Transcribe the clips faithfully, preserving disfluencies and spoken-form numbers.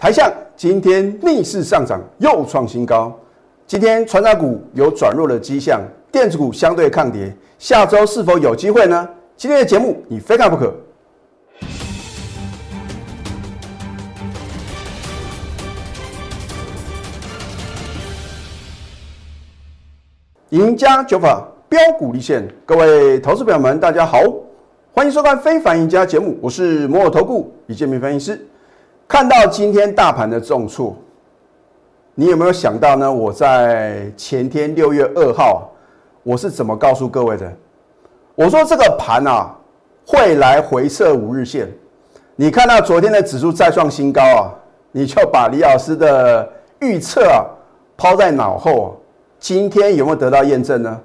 台象今天逆势上涨，又创新高。今天传产股有转弱的迹象，电子股相对抗跌，下周是否有机会呢？今天的节目你非看不可。赢家九法标股立现，各位投资朋友们，大家好，欢迎收看《非凡赢家》节目，我是摩尔投顾李建民分析师。看到今天大盘的重挫，你有没有想到呢？我在前天六月二号，我是怎么告诉各位的？我说这个盘啊会来回测五日线。你看到昨天的指数再创新高啊，你就把李老师的预测啊抛在脑后啊。今天有没有得到验证呢？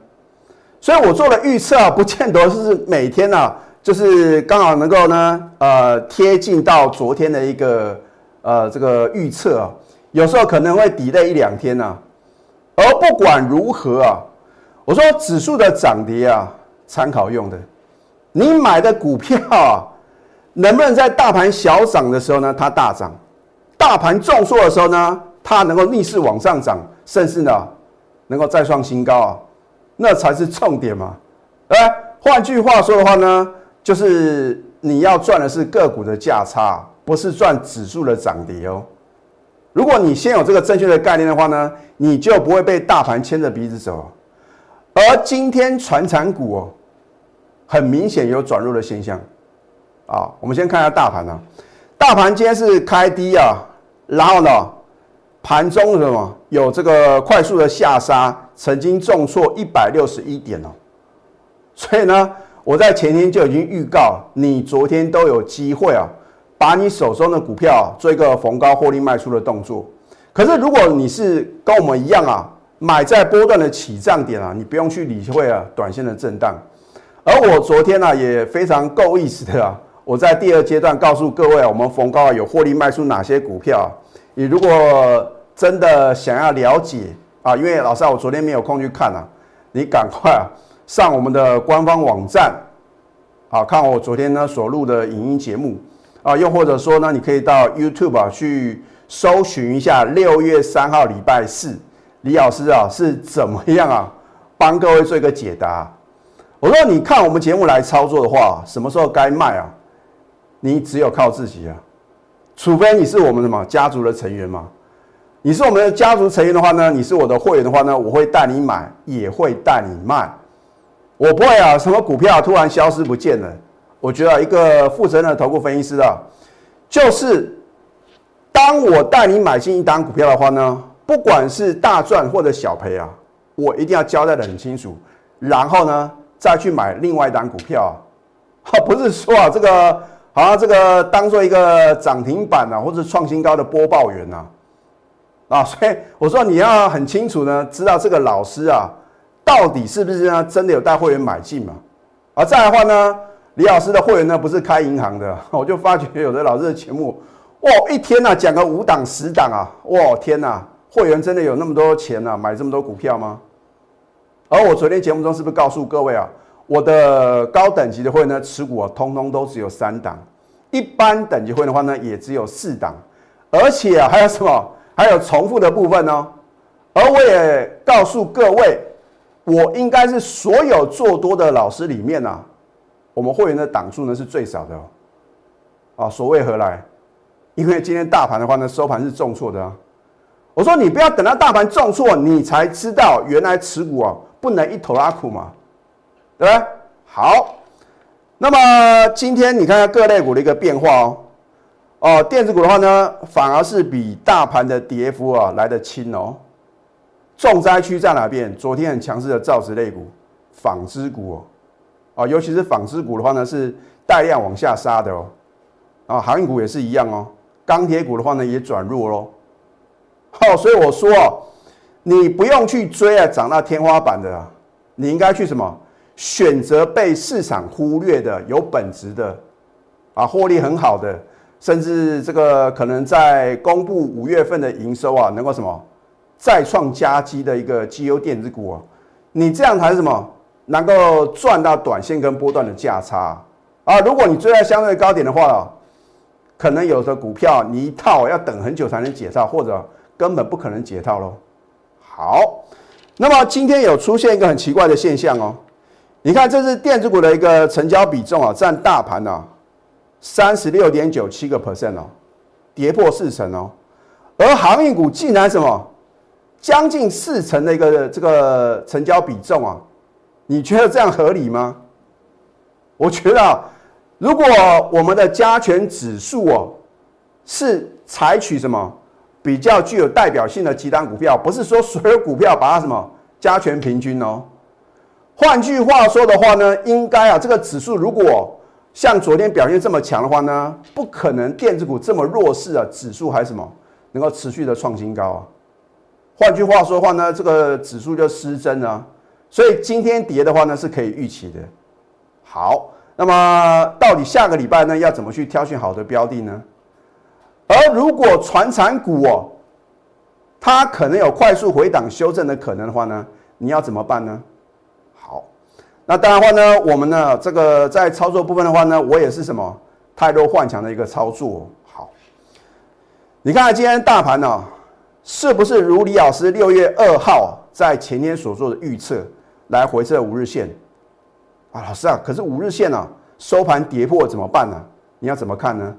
所以我做的预测啊，不见得是每天啊，就是刚好能够呢，呃，贴近到昨天的一个呃这个预测啊，有时候可能会 delay 一两天啊。而不管如何啊，我说指数的涨跌啊，参考用的。你买的股票啊，能不能在大盘小涨的时候呢，它大涨；大盘重挫的时候呢，它能够逆势往上涨，甚至呢。能够再创新高啊，那才是重点嘛！哎，换句话说的话呢，就是你要赚的是个股的价差，不是赚指数的涨跌哦。如果你先有这个正确的概念的话呢，你就不会被大盘牵着鼻子走。而今天传产股哦，很明显有转弱的现象啊。我们先看一下大盘啊，大盘今天是开低啊，然后呢？盘中是什么有这个快速的下杀，曾经重挫一百六十一点哦，所以呢，我在前天就已经预告，你昨天都有机会啊，把你手中的股票、啊、做一个逢高获利卖出的动作。可是如果你是跟我们一样啊，买在波段的起涨点啊，你不用去理会啊短线的震荡。而我昨天呢、啊、也非常够意思的啊，我在第二阶段告诉各位、啊，我们逢高、啊、有获利卖出哪些股票、啊，你如果真的想要了解啊，因为老师啊，我昨天没有空去看啊，你赶快啊上我们的官方网站啊，看我昨天呢所录的影音节目啊，又或者说呢，你可以到 YouTube 啊去搜寻一下六月三号礼拜四李老师啊是怎么样啊帮各位做一个解答啊。我说你看我们节目来操作的话，什么时候该卖啊？你只有靠自己啊，除非你是我们什么家族的成员嘛。你是我们的家族成员的话呢，你是我的会员的话呢，我会带你买，也会带你卖。我不会啊，什么股票突然消失不见了。我觉得一个负责任的投顾分析师啊，就是当我带你买进一档股票的话呢，不管是大赚或者小赔啊，我一定要交代的很清楚，然后呢再去买另外一档股票啊，不是说啊这个好像这个当做一个涨停板啊，或者创新高的播报员啊。啊，所以我说你要很清楚呢，知道这个老师啊，到底是不是呢真的有带会员买进嘛？啊，再来的话呢，李老师的会员呢不是开银行的，我就发觉有的老师的节目，哇，一天呢、啊、讲个五档十档啊，哇，天哪、啊，会员真的有那么多钱啊，买这么多股票吗？而我昨天节目中是不是告诉各位啊，我的高等级的会员呢持股啊，通通都只有三档，一般等级会员的话呢也只有四档，而且啊还有什么？还有重复的部分哦，而我也告诉各位，我应该是所有做多的老师里面啊，我们会员的档数呢是最少的哦。啊，所谓何来？因为今天大盘的话呢，收盘是重挫的啊。我说你不要等到大盘重挫，你才知道原来持股啊不能一头拉苦嘛，对不对？好，那么今天你看看各类股的一个变化哦。哦，电子股的话呢，反而是比大盘的跌幅啊来得轻哦。重灾区在哪边？昨天很强势的造纸类股、纺织股哦，哦，尤其是纺织股的话呢，是带量往下杀的哦。啊、哦，航运股也是一样哦。钢铁股的话呢，也转弱喽。好、哦，所以我说哦，你不用去追啊，涨到天花板的啊，你应该去什么？选择被市场忽略的、有本质的啊，获利很好的。甚至这个可能在公布五月份的营收啊，能够什么再创佳绩的一个绩优电子股啊，你这样才是什么能够赚到短线跟波段的价差 啊, 啊。如果你追在相对高点的话、啊，可能有的股票你一套要等很久才能解套，或者根本不可能解套咯。好，那么今天有出现一个很奇怪的现象哦，你看这是电子股的一个成交比重啊，占大盘啊 百分之三十六点九七 哦，跌破四成哦，而航运股竟然什么将近四成的一个这个成交比重啊，你觉得这样合理吗？我觉得啊，如果我们的加权指数哦是采取什么比较具有代表性的几档股票，不是说所有股票把它什么加权平均哦。换句话说的话呢，应该啊这个指数如果像昨天表现这么强的话呢，不可能电子股这么弱势啊，指数还什么能够持续的创新高啊。换句话说的话呢，这个指数就失真了啊，所以今天跌的话呢是可以预期的。好，那么到底下个礼拜呢要怎么去挑选好的标的呢？而如果传产股哦，它可能有快速回档修正的可能的话呢，你要怎么办呢？好，那当然的话呢，我们呢这个在操作部分的话呢，我也是什么汰弱换强的一个操作哦。好，你看今天大盘呢、啊，是不是如李老师六月二号在前天所做的预测，来回测五日线啊？老师啊，可是五日线啊收盘跌破怎么办呢、啊？你要怎么看呢？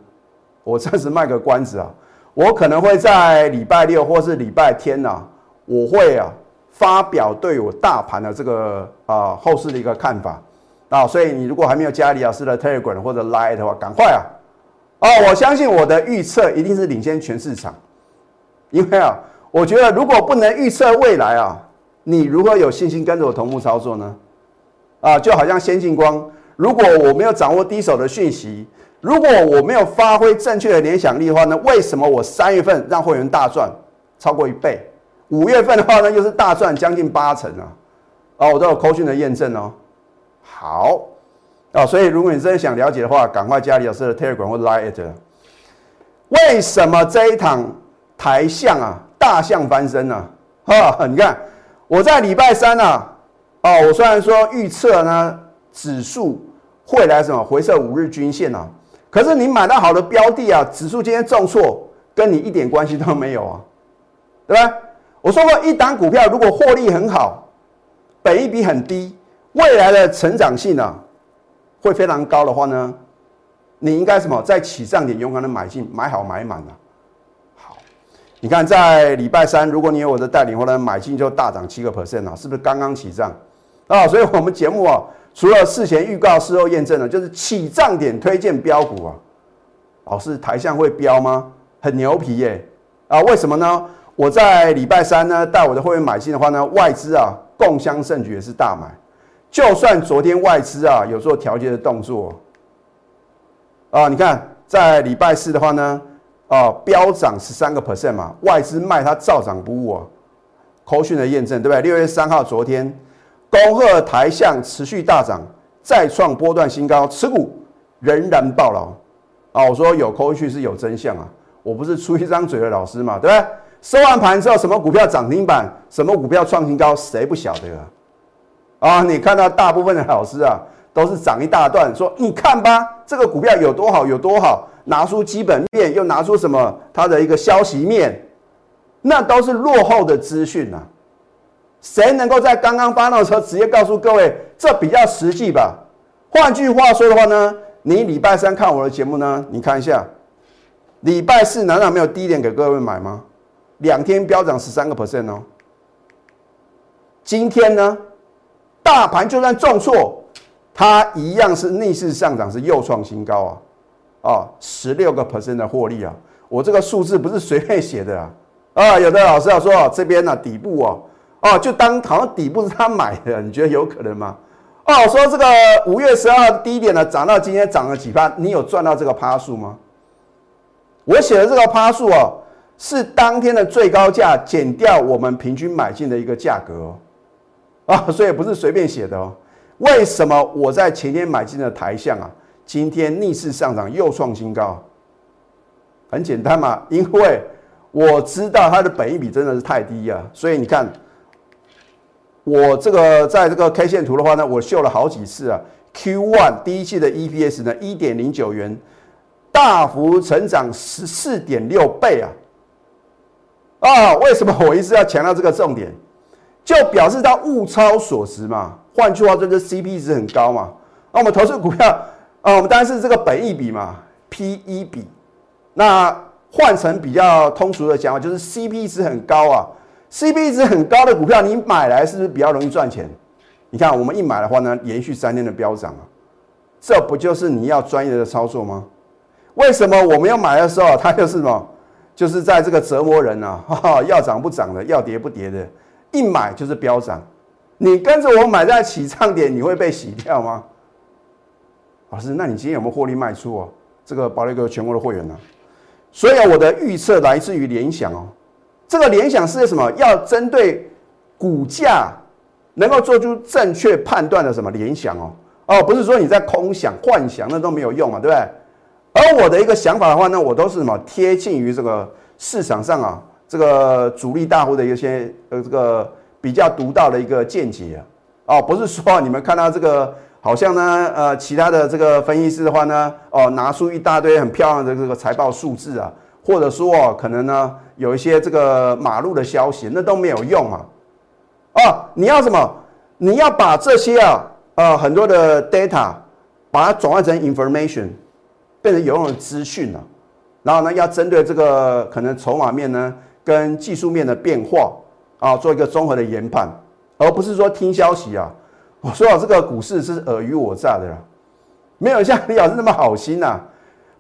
我暂时卖个关子啊，我可能会在礼拜六或是礼拜天呢、啊，我会啊发表对我大盘的这个啊、呃、后市的一个看法啊，所以你如果还没有加李老师的 Telegram 或者 Line 的话，赶快啊！哦，我相信我的预测一定是领先全市场，因为啊，我觉得如果不能预测未来啊，你如何有信心跟着我同步操作呢？啊，就好像先进光，如果我没有掌握第一手的讯息，如果我没有发挥正确的联想力的话呢，为什么我三月份让会员大赚超过一倍，五月份的话呢又是大赚将近八成啊？哦，我都有口讯的验证哦。好，哦，所以如果你真的想了解的话，赶快加李老师的 Telegram 或 Line it。为什么这一趟台象啊大象翻身啊？哈，你看我在礼拜三啊，哦，我虽然说预测呢指数会来什么回撤五日均线啊，可是你买到好的标的啊，指数今天重挫，跟你一点关系都没有啊，对吧？我说过，一档股票如果获利很好，本益比很低，未来的成长性啊会非常高的话呢，你应该什么在起涨点勇敢的买进，买好买满啊。好，你看在礼拜三，如果你有我的带领或者买进就大涨 百分之七 啊，是不是刚刚起涨啊？所以我们节目啊，除了事前预告、事后验证呢，就是起涨点推荐标股啊。老师，台象会标吗？很牛皮耶、欸！啊，为什么呢？我在礼拜三呢带我的会员买进的话呢，外资啊共襄盛举也是大买。就算昨天外资啊有做调节的动作啊，你看在礼拜四的话呢，啊飙涨 百分之十三 嘛，外资卖它照涨不误啊。口讯的验证对不对？六月三号昨天。恭贺台象持续大涨，再创波段新高，持股仍然爆牢啊！我说有口讯是有真相啊，我不是出一张嘴的老师嘛，对不对？收完盘之后，什么股票涨停板，什么股票创新高，谁不晓得啊？啊，你看到大部分的老师啊，都是涨一大段，说你看吧，这个股票有多好有多好，拿出基本面，又拿出什么它的一个消息面，那都是落后的资讯啊。谁能够在刚刚发动的时候直接告诉各位，这比较实际吧？换句话说的话呢，你礼拜三看我的节目呢，你看一下，礼拜四难道没有低点给各位买吗？两天飙涨 百分之十三 哦。今天呢，大盘就算重挫，它一样是逆势上涨，是又创新高啊！啊，百分之十六 的获利啊！我这个数字不是随便写的啊！啊，有的老师要说、啊、这边呢、啊、底部啊。哦，就当好像底部是他买的，你觉得有可能吗？哦，我说这个五月十二低点呢，涨到今天涨了几趴，你有赚到这个趴数吗？我写的这个趴数哦，是当天的最高价减掉我们平均买进的一个价格哦，啊、哦，所以不是随便写的哦。为什么我在前天买进的台象啊，今天逆势上涨又创新高？很简单嘛，因为我知道它的本益比真的是太低啊，所以你看。我这个在这个 K 线图的话呢，我秀了好几次啊。Q 一 第一季的 E P S 呢 一点零九 元，大幅成长 十四点六倍啊！啊，为什么我一直要强调这个重点？就表示它物超所值嘛。换句话说，这 C P 值很高嘛。那、啊、我们投资股票啊，我们当然是这个本益比嘛 ，P E 比。那换成比较通俗的讲法，就是 C P 值很高啊。C P 值很高的股票，你买来是不是比较容易赚钱？你看我们一买的话呢，连续三天的飙涨啊，这不就是你要专业的操作吗？为什么我们要买的时候，它就是什么？就是在这个折磨人啊！哈哈，要涨不涨的，要跌不跌的，一买就是飙涨。你跟着我买在起涨点，你会被洗掉吗？老师，那你今天有没有获利卖出啊？这个保留给全国的会员呢、啊？所以我的预测来自于联想哦。这个联想是什么？要针对股价能够做出正确判断的什么联想哦哦，不是说你在空想、幻想那都没有用嘛，对不对？而我的一个想法的话呢，我都是什么贴近于这个市场上啊，这个主力大户的一些呃这个比较独到的一个见解啊，哦，不是说你们看到这个好像呢，呃，其他的这个分析师的话呢，哦，拿出一大堆很漂亮的这个财报数字啊，或者说哦，可能呢有一些这个马路的消息，那都没有用嘛，哦，你要什么？你要把这些啊，呃，很多的 data 把它转换成 information。变成有用的资讯了，然后呢，要针对这个可能筹码面呢跟技术面的变化啊，做一个综合的研判，而不是说听消息啊。我说啊，这个股市是尔虞我诈的啦，没有像李老师那么好心呐、啊。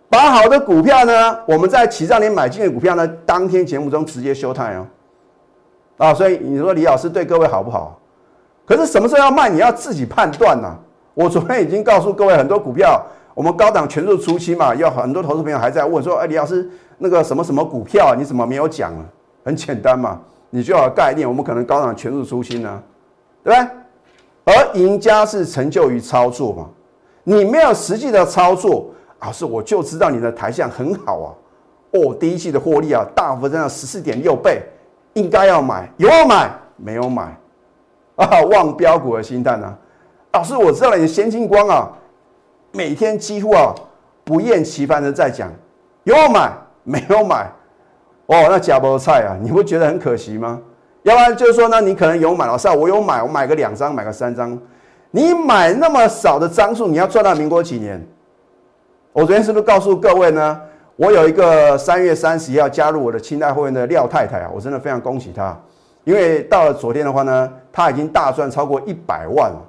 把好的股票呢，我们在起涨点买进的股票呢，当天节目中直接休台哦。啊，所以你说李老师对各位好不好？可是什么时候要卖，你要自己判断呐、啊。我昨天已经告诉各位很多股票。我们高档全数出清嘛，有很多投资朋友还在问说：“哎、欸，李老师，那个什么什么股票、啊，你怎么没有讲啊？”很简单嘛，你就有概念。我们可能高档全数出清呢、啊，对不对？而赢家是成就于操作嘛，你没有实际的操作，老师我就知道你的台项很好啊，哦，第一季的获利啊，大幅增长 十四点六倍，应该要买，有没有买？没有买啊，望标股的心态呢、啊？老师我知道你的先进光啊。每天几乎啊不厌其烦的在讲，有没有买？没有买哦，那假包菜啊，你不觉得很可惜吗？要不然就是说呢，你可能有买，老师啊，我有买，我买个两张，买个三张，你买那么少的张数，你要赚到民国几年？我昨天是不是告诉各位呢？我有一个三月三十一号加入我的清代会员的廖太太啊，我真的非常恭喜她，因为到了昨天的话呢，她已经大赚超过一百万了。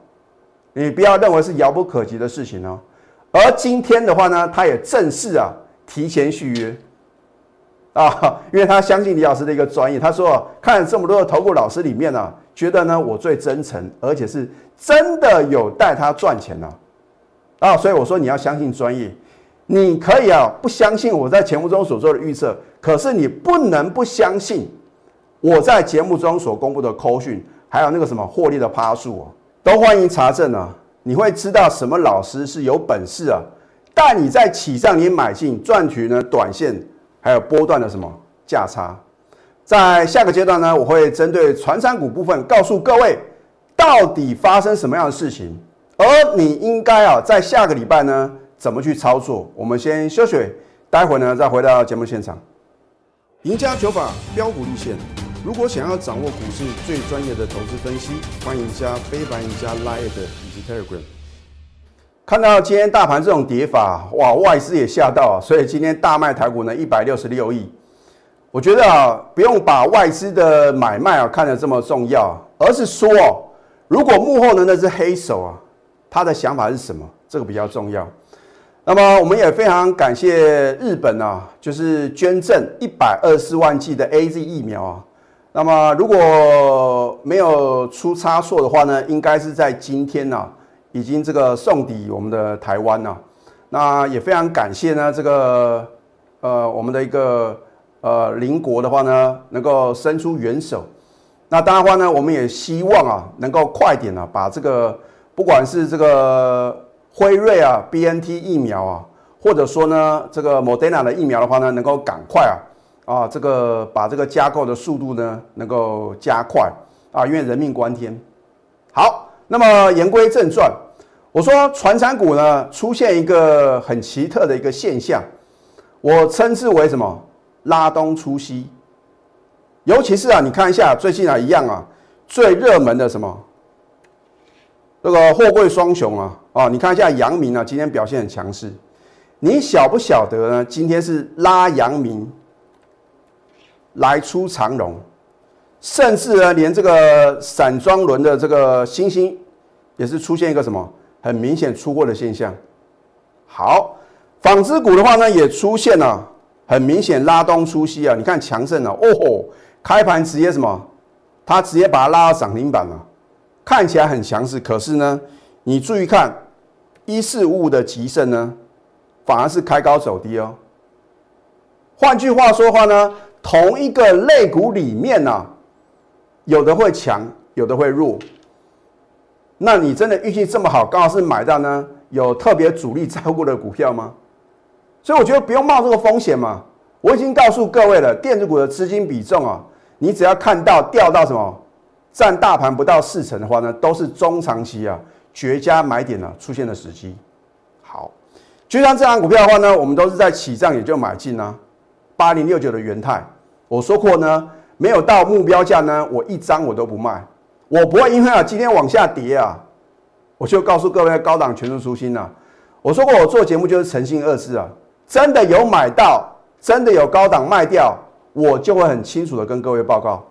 你不要认为是遥不可及的事情哦。而今天的话呢，他也正式啊提前续约啊，因为他相信李老师的一个专业。他说，看这么多的投顾老师里面呢、啊，觉得呢我最真诚，而且是真的有带他赚钱呢、啊。啊，所以我说你要相信专业，你可以啊不相信我在节目中所做的预测，可是你不能不相信我在节目中所公布的扣讯，还有那个什么获利的趴数啊，都欢迎查证啊。你会知道什么老师是有本事啊，但你在起涨你买进赚取呢短线还有波段的什么价差。在下个阶段呢，我会针对传产股部分告诉各位到底发生什么样的事情，而你应该啊在下个礼拜呢怎么去操作。我们先休息，待会呢再回到节目现场。赢家九法，标股立现。如果想要掌握股市最专业的投资分析，欢迎加非凡、加 Line。看到今天大盘这种跌法，哇，外资也吓到、啊，所以今天大卖台股呢一百六十六亿。我觉得啊，不用把外资的买卖啊看得这么重要、啊，而是说、啊，如果幕后呢那只黑手啊，他的想法是什么？这个比较重要。那么我们也非常感谢日本啊，就是捐赠一百二十四万剂的 A Z 疫苗啊。那么如果没有出差错的话呢，应该是在今天呢、啊，已经这个送抵我们的台湾了、啊。那也非常感谢呢，这个呃我们的一个呃邻国的话呢，能够伸出援手。那当然的话呢，我们也希望啊，能够快点啊，把这个不管是这个辉瑞啊、B N T 疫苗啊，或者说呢这个 Moderna 的疫苗的话呢，能够赶快啊。啊，这个把这个加购的速度呢，能够加快啊，因为人命关天。好，那么言归正传，我说传产股呢出现一个很奇特的一个现象，我称之为什么？拉东出西。尤其是啊，你看一下最近啊，一样啊，最热门的什么？这个货柜双雄啊，啊，你看一下阳明啊，今天表现很强势。你晓不晓得呢？今天是拉阳明来出长荣，甚至呢，连这个散装轮的这个星星也是出现一个什么很明显出货的现象。好，纺织股的话呢，也出现了、啊、很明显拉东出西啊。你看强盛啊，哦吼，开盘直接什么？它直接把它拉到涨停板了、啊，看起来很强势。可是呢，你注意看一四五五的极盛呢。反而是开高走低哦。换句话说话呢，同一个类股里面呢、啊，有的会强，有的会弱。那你真的运气这么好，刚好是买到呢有特别主力照顾的股票吗？所以我觉得不用冒这个风险嘛。我已经告诉各位了，电子股的资金比重啊，你只要看到掉到什么占大盘不到四成的话呢，都是中长期啊绝佳买点啊出现的时机。好。就像这档股票的话呢，我们都是在起涨也就买进啊。八零六九的元泰，我说过呢，没有到目标价呢，我一张我都不卖，我不会因为啊今天往下跌啊，我就告诉各位高档全数出清啊。我说过我做节目就是诚信二字啊，真的有买到，真的有高档卖掉，我就会很清楚的跟各位报告。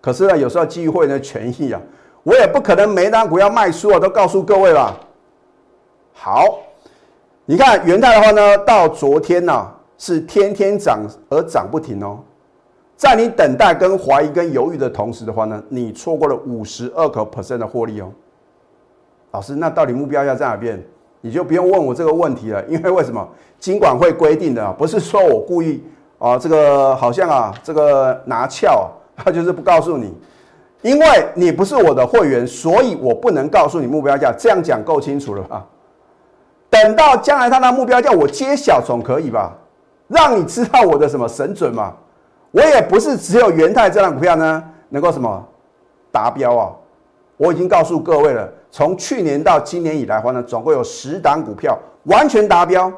可是呢，有时候基于会员的权益啊，我也不可能每档股要卖出啊都告诉各位吧。好。你看元泰的话呢，到昨天呢、啊、是天天涨而涨不停哦。在你等待、跟怀疑、跟犹豫的同时的话呢，你错过了五十二个百分点 的获利哦。老师，那到底目标价在哪边？你就不用问我这个问题了，因为为什么？金管会规定的、啊，不是说我故意啊，这个好像啊，这个拿翘、啊，他就是不告诉你，因为你不是我的会员，所以我不能告诉你目标价。这样讲够清楚了吧？等到将来它的目标价我揭晓总可以吧？让你知道我的什么神准嘛？我也不是只有元泰这档股票呢能够什么达标啊！我已经告诉各位了，从去年到今年以来的话呢，总共有十档股票完全达标。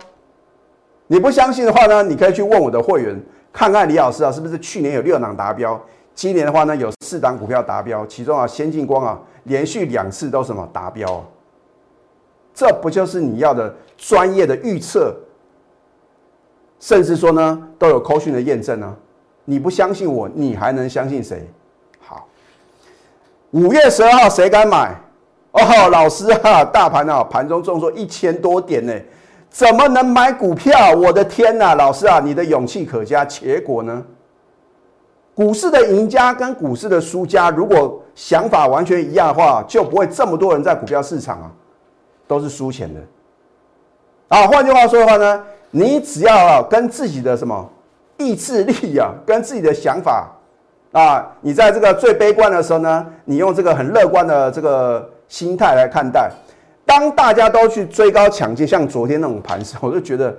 你不相信的话呢，你可以去问我的会员，看看李老师啊是不是去年有六档达标，今年的话呢有四档股票达标，其中啊先进光啊连续两次都什么达标啊。这不就是你要的专业的预测，甚至说呢都有扣讯的验证呢、啊？你不相信我，你还能相信谁？好，五月十二号谁敢买？哦，老师啊，大盘啊盘中重挫一千多点呢，怎么能买股票？我的天哪、啊，老师啊，你的勇气可嘉。结果呢？股市的赢家跟股市的输家，如果想法完全一样的话，就不会这么多人在股票市场啊。都是输钱的啊！换句话说的话呢，你只要、啊、跟自己的什么意志力啊，跟自己的想法啊，你在这个最悲观的时候呢，你用这个很乐观的这个心态来看待。当大家都去追高抢进，像昨天那种盘势，我就觉得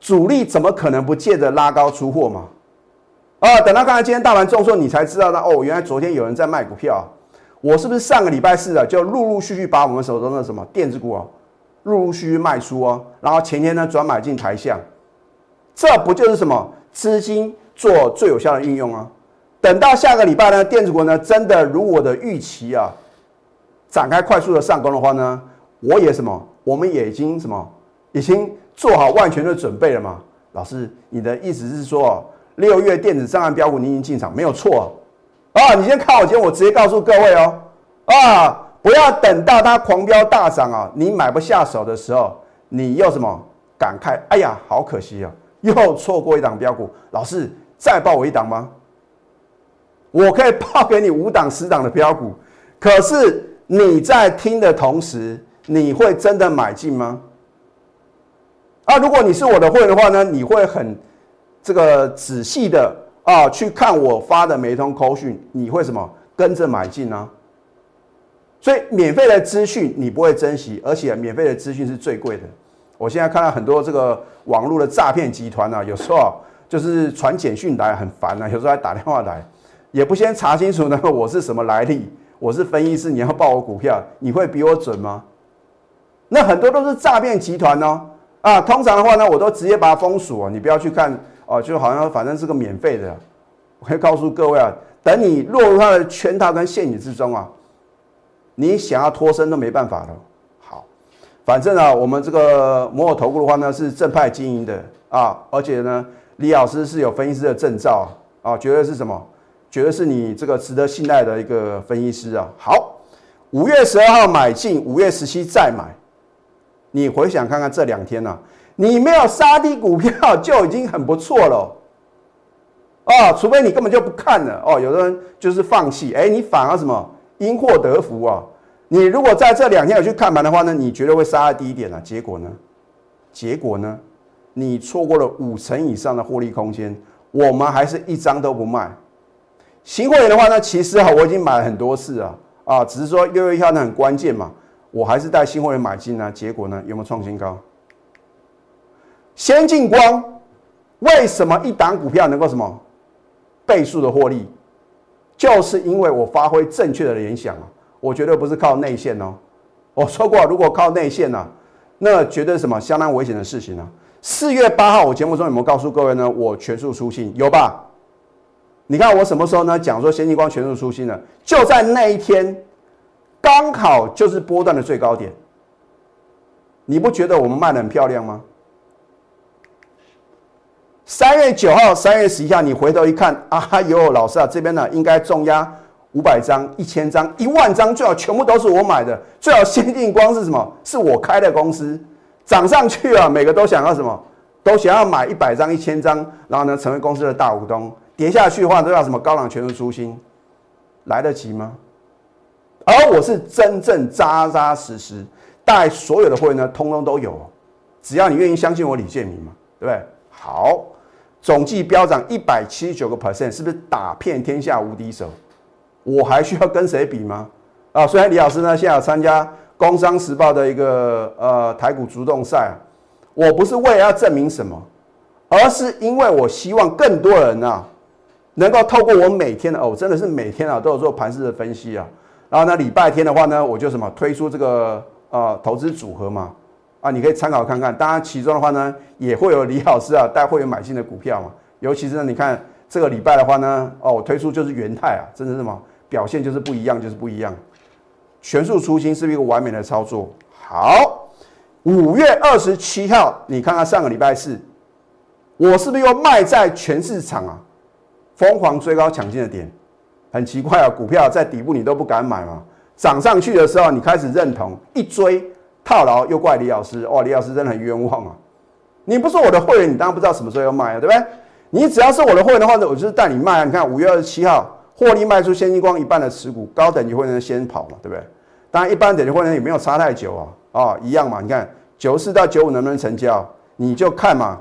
主力怎么可能不借着拉高出货嘛？啊，等到刚才今天大盘重挫，你才知道呢哦，原来昨天有人在卖股票、啊。我是不是上个礼拜四啊，就陆陆续续把我们手中的什么电子股啊，陆陆续续卖出哦、啊，然后前天呢转买进台象，这不就是什么资金做最有效的运用啊？等到下个礼拜呢，电子股呢真的如我的预期啊，展开快速的上攻的话呢，我也什么，我们也已经什么，已经做好万全的准备了嘛？老师，你的意思是说，六月电子障碍标股你已经进场，没有错、啊。啊！你先看我今天，我直接告诉各位哦，啊，不要等到它狂飙大涨啊，你买不下手的时候，你又什么感慨？哎呀，好可惜啊，又错过一档标股。老师，再报我一档吗？我可以报给你五档、十档的标股，可是你在听的同时，你会真的买进吗？啊，如果你是我的会员的话呢，你会很这个仔细的。啊，去看我发的每一通扣讯，你会什么跟着买进啊？所以免费的资讯你不会珍惜，而且免费的资讯是最贵的。我现在看到很多这个网络的诈骗集团啊，有时候、啊、就是传简讯来很烦啊，有时候还打电话来，也不先查清楚呢我是什么来历，我是分析师，你要报我股票，你会比我准吗？那很多都是诈骗集团哦，啊，通常的话呢，我都直接把它封锁、啊，你不要去看哦、啊，就好像反正是个免费的、啊。我会告诉各位啊，等你落入它的圈套跟陷阱之中啊，你想要脱身都没办法了。好，反正啊，我们这个摩尔投顾的话呢，是正派经营的啊，而且呢，李老师是有分析师的证照啊，啊，绝对是什么？绝对是你这个值得信赖的一个分析师啊。好，五月十二号买进，五月十七再买。你回想看看这两天啊，你没有杀低股票就已经很不错了啊、哦！除非你根本就不看了哦，有的人就是放弃，哎、欸，你反而什么因祸得福啊！你如果在这两天有去看盘的话呢，你绝对会杀在低点啊。结果呢？结果呢？你错过了五成以上的获利空间，我们还是一张都不卖。新会员的话呢，其实啊，我已经买了很多次啊啊，只是说六月一号呢很关键嘛。我还是带新会员买进啊，结果呢有没有创新高？先进光为什么一档股票能够什么倍数的获利？就是因为我发挥正确的联想啊，我绝对不是靠内线哦。我说过、啊，如果靠内线啊，那绝对是什么相当危险的事情啊。四月八号我节目中有没有告诉各位呢？我全数出清，有吧？你看我什么时候呢？讲说先进光全数出清了，就在那一天。刚好就是波段的最高点，你不觉得我们卖得很漂亮吗？三月九号、三月十一号，你回头一看，啊哟，老师啊，这边呢、啊、应该重压五百张、一千张、一万张，最好全部都是我买的，最好先进光是什么？是我开的公司，涨上去啊，每个都想要什么？都想要买一百张、一千张，然后呢成为公司的大股东。跌下去的话，都要什么高档全数出清，来得及吗？而我是真正扎扎实实带所有的会员呢，通通都有，只要你愿意相信我李建民嘛，对不对？好，总计飙涨一百七十九个 percent， 是不是打遍天下无敌手？我还需要跟谁比吗？啊，虽然李老师呢现在有参加《工商时报》的一个呃台股主动赛，我不是为了要证明什么，而是因为我希望更多人啊能够透过我每天的哦，真的是每天啊都有做盘势的分析啊。然后呢，礼拜天的话呢，我就什么推出这个呃投资组合嘛，啊，你可以参考看看。当然，其中的话呢，也会有李老师啊带会员买进的股票嘛。尤其是呢，你看这个礼拜的话呢，哦，我推出就是元泰啊，真的是什么表现就是不一样，就是不一样。全数出清是不是一个完美的操作？好，五月二十七号，你看看上个礼拜四，我是不是又卖在全市场啊疯狂追高抢进的点？很奇怪啊，股票在底部你都不敢买嘛，涨上去的时候你开始认同，一追套牢又怪李老师，哇，李老师真的很冤枉啊！你不是我的会员，你当然不知道什么时候要卖啊，对不对？你只要是我的会员的话，我就是带你卖啊。你看五月二十七号获利卖出先进光一半的持股，高等级会员先跑嘛，对不对？当然一般等级会员也没有差太久啊，啊、哦，一样嘛。你看九四到九五能不能成交，你就看嘛。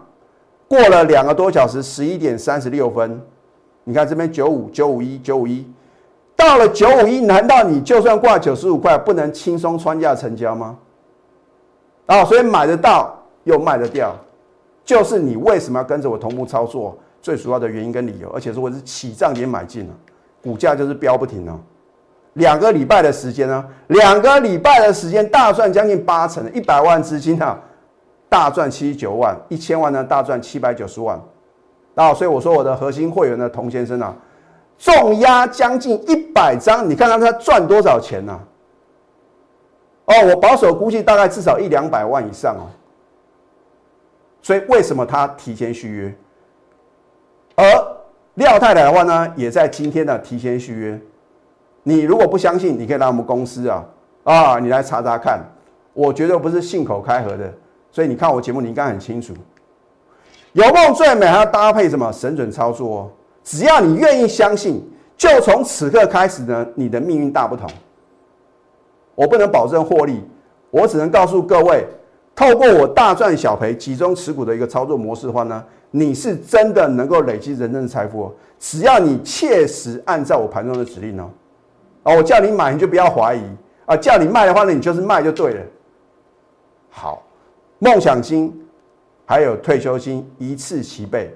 过了两个多小时，十一点三十六分。你看这边九五九五一九五一，到了九五一，难道你就算挂九十五块，不能轻松穿价成交吗？啊、哦，所以买得到又卖得掉，就是你为什么要跟着我同步操作最主要的原因跟理由，而且是我是起涨点买进了、啊，股价就是飙不停啊。两个礼拜的时间呢、啊，两个礼拜的时间大赚将近八成，一百万资金啊，大赚七十九万，一千万呢大赚七百九十万。啊，所以我说我的核心会员的童先生啊，重压将近一百张，你看他他赚多少钱啊？哦，我保守估计大概至少一两百万以上哦。所以为什么他提前续约？而廖太太的话呢，也在今天呢提前续约。你如果不相信，你可以来我们公司啊啊，你来查查看，我绝对不是信口开河的。所以你看我节目，你应该很清楚。有梦最美，还要搭配什么神准操作哦！只要你愿意相信，就从此刻开始呢，你的命运大不同。我不能保证获利，我只能告诉各位，透过我大赚小赔、集中持股的一个操作模式的话呢，你是真的能够累积人生的财富哦！只要你切实按照我盘中的指令哦，啊，我叫你买你就不要怀疑啊，叫你卖的话呢，你就是卖就对了。好，梦想金。还有退休金一次齐备，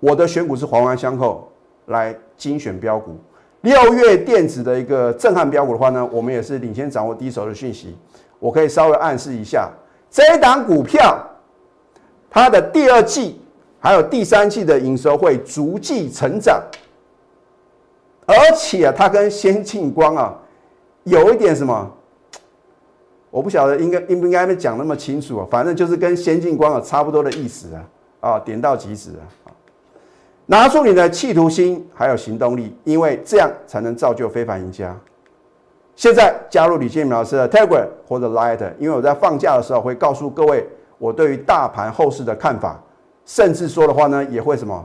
我的选股是环环相扣，来精选标股。六月电子的一个震撼标股的话呢，我们也是领先掌握第一手的讯息。我可以稍微暗示一下，这一档股票它的第二季还有第三季的营收会逐季成长，而且、啊、它跟先进光啊有一点什么，我不晓得应该应不应该讲那么清楚啊，反正就是跟先进光有差不多的意思啊，啊点到即止啊，拿出你的企图心还有行动力，因为这样才能造就非凡赢家。现在加入李建明老师的 Telegram 或者 Line， 因为我在放假的时候会告诉各位我对于大盘后市的看法，甚至说的话呢也会什么，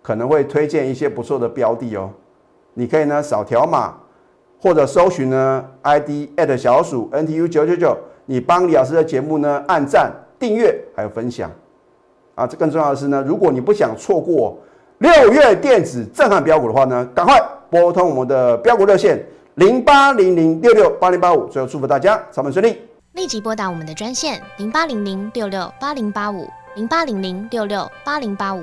可能会推荐一些不错的标的哦。你可以呢扫条码或者搜寻呢 I D at 小鼠 N T U 九九九， 你帮李老师的节目呢按赞、订阅还有分享啊。这更重要的是呢，如果你不想错过六月电子震撼标股的话呢，赶快拨通我们的标股热线。零八零零六六八零八五，最后祝福大家上班顺利。立即拨打我们的专线零八零零六六八零八五零八零零六六八零八五。